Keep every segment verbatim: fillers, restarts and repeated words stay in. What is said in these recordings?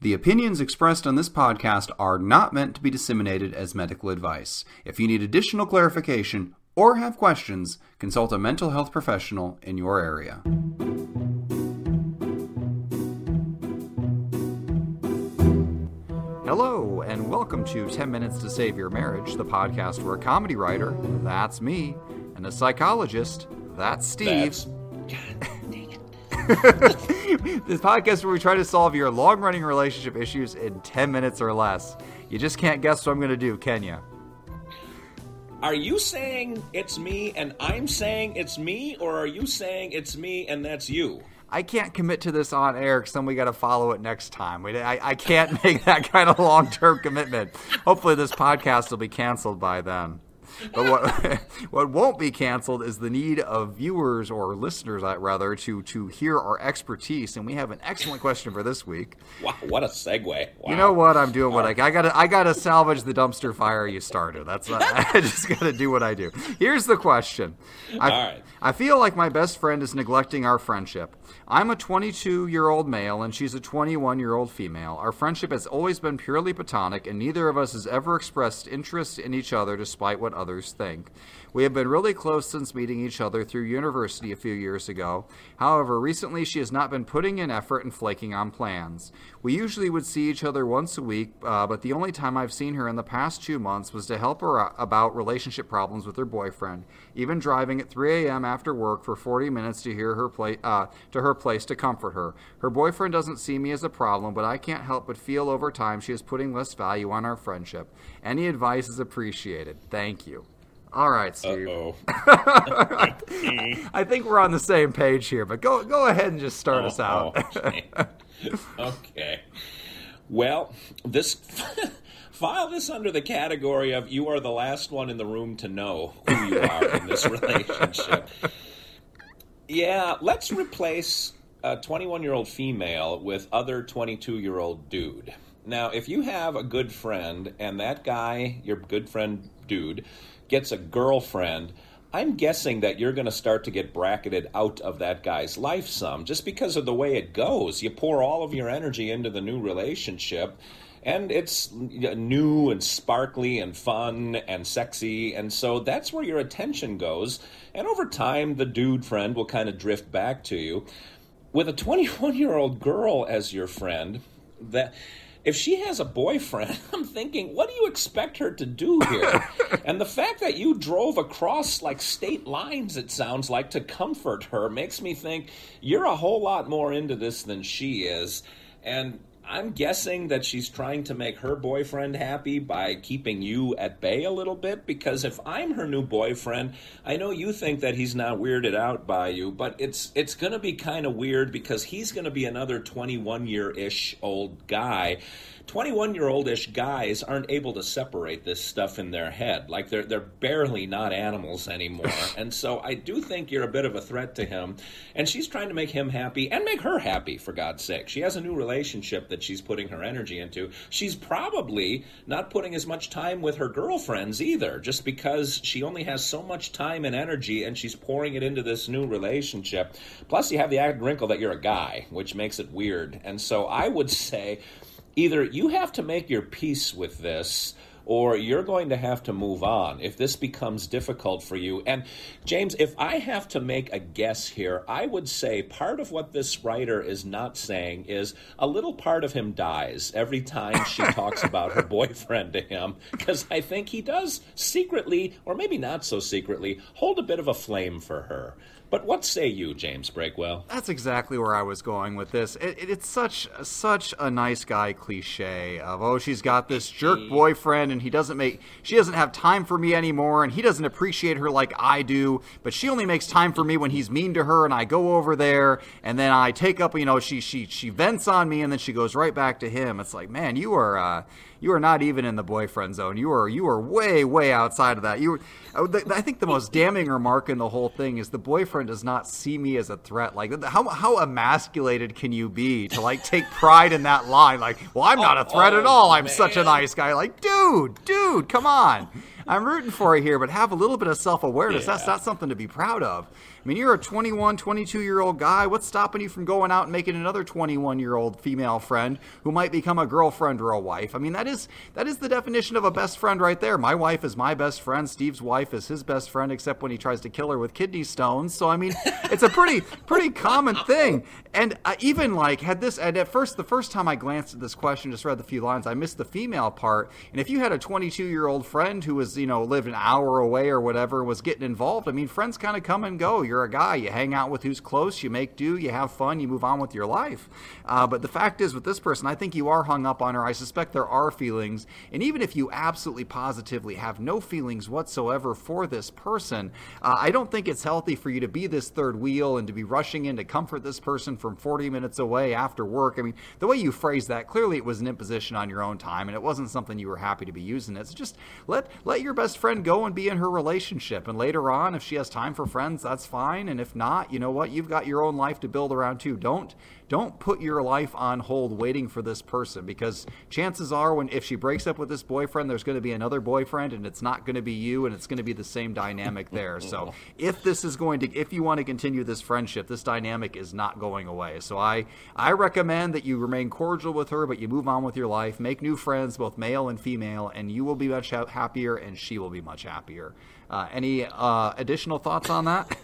The opinions expressed on this podcast are not meant to be disseminated as medical advice. If you need additional clarification or have questions, consult a mental health professional in your area. Hello, and welcome to ten minutes to Save Your Marriage, the podcast where a comedy writer, that's me, and a psychologist, that's Steve. That's... This podcast where we try to solve your long-running relationship issues in ten minutes or less. You just can't guess what I'm going to do, can you? Are you saying it's me and I'm saying it's me, or are you saying it's me and that's you? I can't commit to this on air because then we got to follow it next time. We, I, I can't make that kind of long-term commitment. Hopefully this podcast will be canceled by then. But what what won't be canceled is the need of viewers or listeners, rather, to to hear our expertise. And we have an excellent question for this week. Wow, what a segue! Wow. You know what I'm doing? What I, I gotta I gotta salvage the dumpster fire you started. That's not, I just gotta do what I do. Here's the question. I, All right. I feel like my best friend is neglecting our friendship. I'm a twenty-two-year-old male, and she's a twenty-one-year-old female. Our friendship has always been purely platonic, and neither of us has ever expressed interest in each other, despite what others think. We have been really close since meeting each other through university a few years ago. However, recently she has not been putting in effort and flaking on plans. We usually would see each other once a week, uh, but the only time I've seen her in the past two months was to help her about relationship problems with her boyfriend, even driving at three a.m. after work for forty minutes to hear her play, uh, to her place to comfort her. Her boyfriend doesn't see me as a problem, but I can't help but feel over time she is putting less value on our friendship. Any advice is appreciated. Thank you. All right, Steve. Uh-oh. I think we're on the same page here, but go go ahead and just start oh, us out. okay. okay. Well, this file this under the category of you are the last one in the room to know who you are in this relationship. Yeah, let's replace a twenty-one-year-old female with other twenty-two-year-old dude. Now, if you have a good friend and that guy, your good friend dude, gets a girlfriend, I'm guessing that you're going to start to get bracketed out of that guy's life some, just because of the way it goes. You pour all of your energy into the new relationship, and it's new and sparkly and fun and sexy, and so that's where your attention goes, and over time, the dude friend will kind of drift back to you. With a twenty-one-year-old girl as your friend, that... if she has a boyfriend, I'm thinking, what do you expect her to do here? And the fact that you drove across, like, state lines, it sounds like, to comfort her makes me think you're a whole lot more into this than she is. And I'm guessing that she's trying to make her boyfriend happy by keeping you at bay a little bit, because if I'm her new boyfriend, I know you think that he's not weirded out by you, but it's it's going to be kind of weird because he's going to be another twenty-one-year-ish old guy. twenty-one-year-old-ish guys aren't able to separate this stuff in their head. Like, they're they're barely not animals anymore. And so I do think you're a bit of a threat to him. And she's trying to make him happy and make her happy, for God's sake. She has a new relationship that she's putting her energy into. She's probably not putting as much time with her girlfriends either, just because she only has so much time and energy, and she's pouring it into this new relationship. Plus, you have the added wrinkle that you're a guy, which makes it weird. And so I would say... either you have to make your peace with this, or you're going to have to move on if this becomes difficult for you. And, James, if I have to make a guess here, I would say part of what this writer is not saying is a little part of him dies every time she talks about her boyfriend to him, because I think he does secretly, or maybe not so secretly, hold a bit of a flame for her. But what say you, James Breakwell? That's exactly where I was going with this. It, it, it's such such a nice guy cliche of, oh, she's got this jerk boyfriend, and he doesn't make she doesn't have time for me anymore, and he doesn't appreciate her like I do. But she only makes time for me when he's mean to her, and I go over there, and then I take up, you know, she she she vents on me, and then she goes right back to him. It's like, man, you are uh, you are not even in the boyfriend zone. You are you are way way outside of that. You, I think the most damning remark in the whole thing is the boyfriend does not see me as a threat. Like, how how emasculated can you be to, like, take pride in that line? Like, well, I'm not oh, a threat oh, at all. I'm man. such a nice guy. Like, dude, dude, come on. I'm rooting for you here, but have a little bit of self-awareness. Yeah. That's not something to be proud of. mean, you're a twenty-one, twenty-two-year-old guy. What's stopping you from going out and making another twenty-one-year-old female friend who might become a girlfriend or a wife? I mean, that is that is the definition of a best friend right there. My wife is my best friend. Steve's wife is his best friend, except when he tries to kill her with kidney stones. So, I mean, it's a pretty pretty common thing. And I even, like, had this – and at first, the first time I glanced at this question, just read the few lines, I missed the female part. And if you had a twenty-two-year-old friend who was, you know, lived an hour away or whatever, was getting involved, I mean, friends kind of come and go. You're a guy. You hang out with who's close. You make do. You have fun. You move on with your life. Uh, but the fact is, with this person, I think you are hung up on her. I suspect there are feelings. And even if you absolutely positively have no feelings whatsoever for this person, uh, I don't think it's healthy for you to be this third wheel and to be rushing in to comfort this person from forty minutes away after work. I mean, the way you phrased that, clearly it was an imposition on your own time, and it wasn't something you were happy to be using. It's just let let your best friend go and be in her relationship. And later on, if she has time for friends, that's fine. And if not, you know what? You've got your own life to build around too. Don't don't put your life on hold waiting for this person, because chances are when if she breaks up with this boyfriend, there's going to be another boyfriend, and it's not going to be you, and it's going to be the same dynamic there. So if this is going to if you want to continue this friendship, this dynamic is not going away. So I I recommend that you remain cordial with her, but you move on with your life, make new friends, both male and female, and you will be much ha- happier, and she will be much happier. Uh, any uh, additional thoughts on that?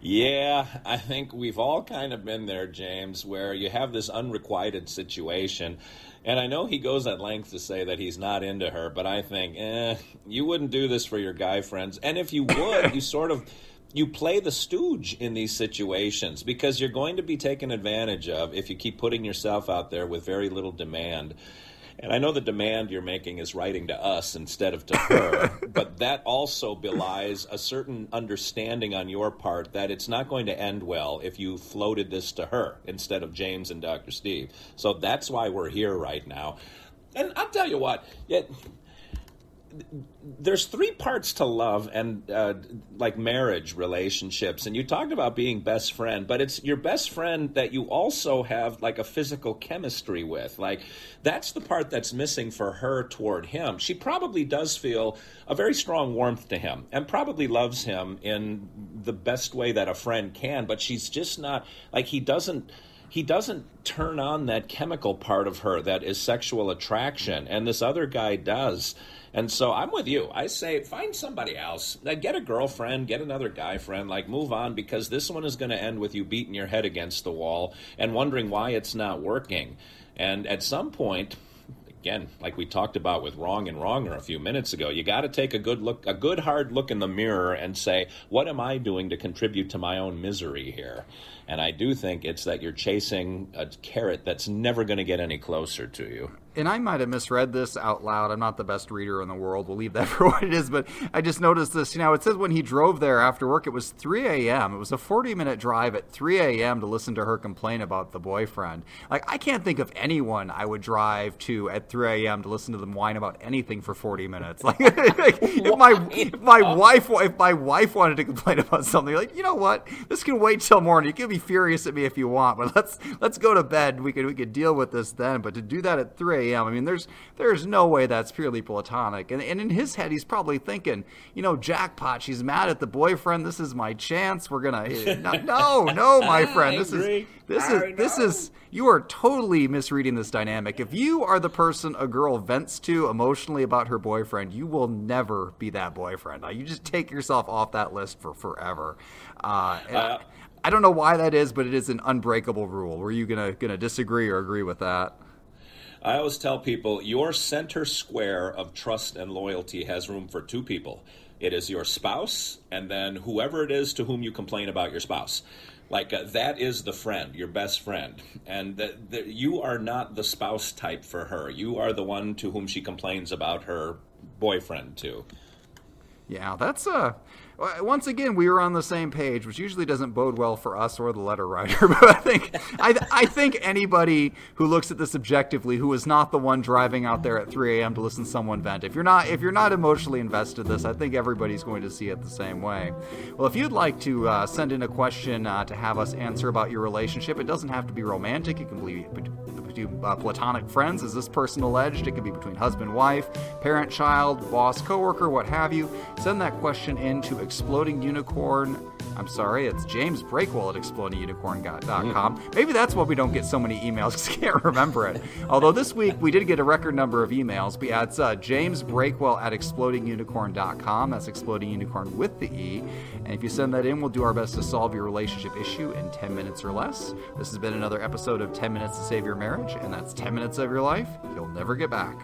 Yeah, I think we've all kind of been there, James, where you have this unrequited situation. And I know he goes at length to say that he's not into her, but I think, eh, you wouldn't do this for your guy friends. And if you would, you sort of... you play the stooge in these situations, because you're going to be taken advantage of if you keep putting yourself out there with very little demand. And I know the demand you're making is writing to us instead of to her, but that also belies a certain understanding on your part that it's not going to end well if you floated this to her instead of James and Doctor Steve. So that's why we're here right now. And I'll tell you what, it, there's three parts to love and uh, like marriage relationships. And you talked about being best friend, but it's your best friend that you also have like a physical chemistry with. Like that's the part that's missing for her toward him. She probably does feel a very strong warmth to him and probably loves him in the best way that a friend can, but she's just not like he doesn't He doesn't turn on that chemical part of her that is sexual attraction, and this other guy does. And so I'm with you. I say find somebody else. Now, get a girlfriend, get another guy friend, like move on, because this one is going to end with you beating your head against the wall and wondering why it's not working. And at some point, again, like we talked about with wrong and wronger a few minutes ago, you got to take a good look, a good hard look in the mirror and say, what am I doing to contribute to my own misery here? And I do think it's that you're chasing a carrot that's never going to get any closer to you. And I might have misread this out loud. I'm not the best reader in the world. We'll leave that for what it is. But I just noticed this. You know, it says when he drove there after work, it was three a.m. It was a forty-minute drive at three a.m. to listen to her complain about the boyfriend. Like, I can't think of anyone I would drive to at three a.m. to listen to them whine about anything for forty minutes. Like, like if my if my wife if my wife wanted to complain about something, like, you know what? This can wait till morning. You can be furious at me if you want, but let's let's go to bed. We could we could deal with this then. But to do that at three a.m. I mean, there's there's no way that's purely platonic. And and in his head, he's probably thinking, you know, jackpot. She's mad at the boyfriend. This is my chance. We're gonna no no my friend. This is this is this is you are totally misreading this dynamic. If you are the person a girl vents to emotionally about her boyfriend, you will never be that boyfriend. You just take yourself off that list for forever. Uh, and uh, I don't know why that is, but it is an unbreakable rule. Were you gonna gonna disagree or agree with that? I always tell people your center square of trust and loyalty has room for two people. It is your spouse and then whoever it is to whom you complain about your spouse. Like uh, that is the friend, your best friend. And the, the, you are not the spouse type for her. You are the one to whom she complains about her boyfriend to. Yeah, that's a... Once again, we were on the same page, which usually doesn't bode well for us or the letter writer. But I think I, I think anybody who looks at this objectively, who is not the one driving out there at three a m to listen to someone vent, if you're not if you're not emotionally invested in this, I think everybody's going to see it the same way. Well, if you'd like to uh, send in a question uh, to have us answer about your relationship, it doesn't have to be romantic. It can be between uh, platonic friends, as this person alleged. It can be between husband, wife, parent, child, boss, coworker, what have you. Send that question in to Exploding Unicorn I'm sorry, it's James Breakwell at exploding unicorn dot com. Mm. Maybe that's why we don't get so many emails, because I can't remember it. Although this week we did get a record number of emails. But yeah, it's uh, James Breakwell at exploding unicorn dot com. That's Exploding Unicorn with the E. And if you send that in, we'll do our best to solve your relationship issue in ten minutes or less. This has been another episode of ten minutes to Save Your Marriage, and that's ten minutes of your life you'll never get back.